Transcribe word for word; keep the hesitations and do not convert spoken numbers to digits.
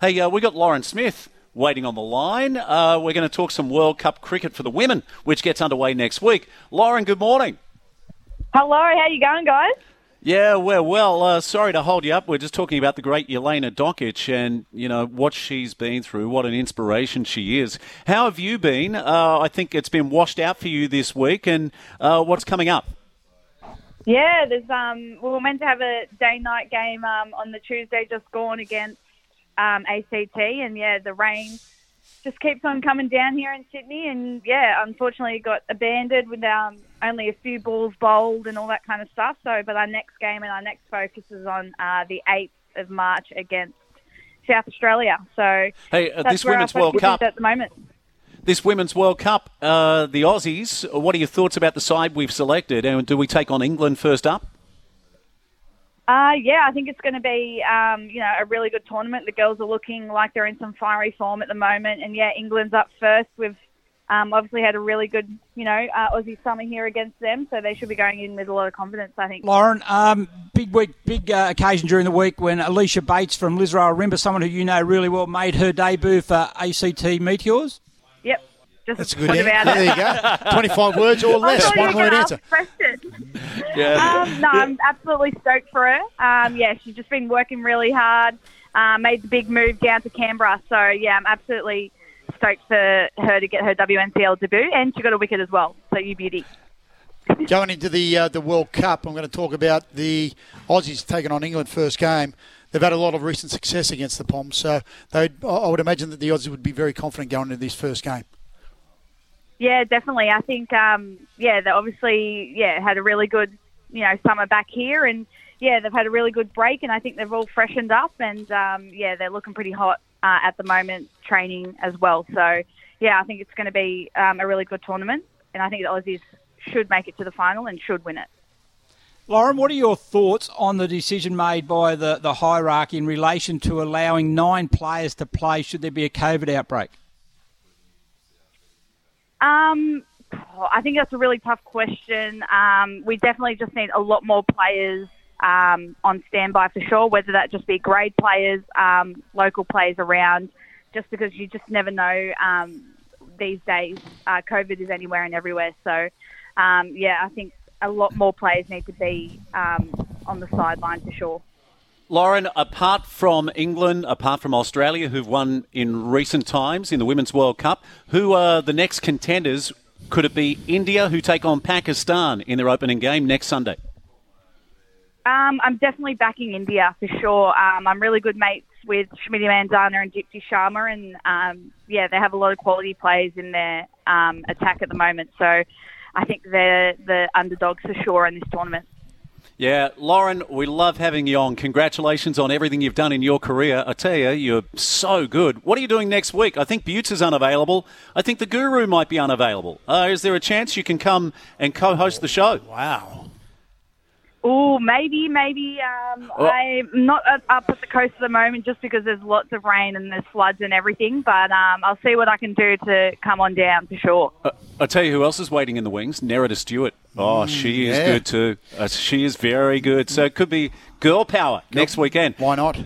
Hey, uh, we got Lauren Smith waiting on the line. Uh, we're going to talk some World Cup cricket for the women, which gets underway next week. Lauren, good morning. Hello, how you going, guys? Yeah, we're well. Uh, sorry to hold you up. We're just talking about the great Jelena Dokic and, you know, what she's been through, what an inspiration she is. How have you been? Uh, I think it's been washed out for you this week, and uh, what's coming up? Yeah, there's um, we were meant to have a day-night game um, on the Tuesday just gone against Um, A C T, and yeah, the rain just keeps on coming down here in Sydney, and yeah, unfortunately got abandoned with um, only a few balls bowled and all that kind of stuff. So, but our next game and our next focus is on uh, the eighth of March against South Australia. So, hey, uh, this Women's World Cup at the moment. This Women's World Cup, uh, the Aussies. What are your thoughts about the side we've selected, and do we take on England first up? Uh, yeah, I think it's going to be, um, you know, a really good tournament. The girls are looking like they're in some fiery form at the moment. And, yeah, England's up first. We've um, obviously had a really good, you know, uh, Aussie summer here against them. So they should be going in with a lot of confidence, I think. Lauren, um, big week, big uh, occasion during the week when Alicia Bates from Lisarow Rimba, someone who you know really well, made her debut for A C T Meteors. Yep. Just That's a good answer. Yeah, there you go. twenty-five words or less, one word answer. Yeah. Um, no, I'm absolutely stoked for her. Um, yeah, she's just been working really hard, uh, made the big move down to Canberra. So, yeah, I'm absolutely stoked for her to get her W N C L debut, and she got a wicket as well. So, you beauty. Going into the uh, the World Cup, I'm going to talk about the Aussies taking on England first game. They've had a lot of recent success against the Poms, so I would imagine that the Aussies would be very confident going into this first game. Yeah, definitely. I think, um, yeah, they obviously, yeah, had a really good, you know, summer back here, and yeah, they've had a really good break, and I think they've all freshened up, and um, yeah, they're looking pretty hot uh, at the moment, training as well. So yeah, I think it's going to be um, a really good tournament, and I think the Aussies should make it to the final and should win it. Lauren, what are your thoughts on the decision made by the, the hierarchy in relation to allowing nine players to play should there be a COVID outbreak? Um, I think that's a really tough question. Um, we definitely just need a lot more players um, on standby for sure, whether that just be grade players, um, local players around, just because you just never know um, these days. Uh, COVID is anywhere and everywhere. So, um, yeah, I think a lot more players need to be um, on the sideline for sure. Lauren, apart from England, apart from Australia, who've won in recent times in the Women's World Cup, who are the next contenders? Could it be India, who take on Pakistan in their opening game next Sunday? Um, I'm definitely backing India for sure. Um, I'm really good mates with Smriti Mandhana and Deepti Sharma, and um, yeah, they have a lot of quality players in their um, attack at the moment. So I think they're the underdogs for sure in this tournament. Yeah, Lauren, we love having you on. Congratulations on everything you've done in your career. I tell you, you're so good. What are you doing next week? I think Butts is unavailable. I think the Guru might be unavailable. Uh, is there a chance you can come and co-host the show? Wow. Oh, maybe, maybe. Um, oh. I'm not up at the coast at the moment just because there's lots of rain and there's floods and everything, but um, I'll see what I can do to come on down for sure. Uh, I'll tell you who else is waiting in the wings, Nerida Stewart. Oh, she is yeah. good too. Uh, she is very good. So it could be girl power next weekend. Why not?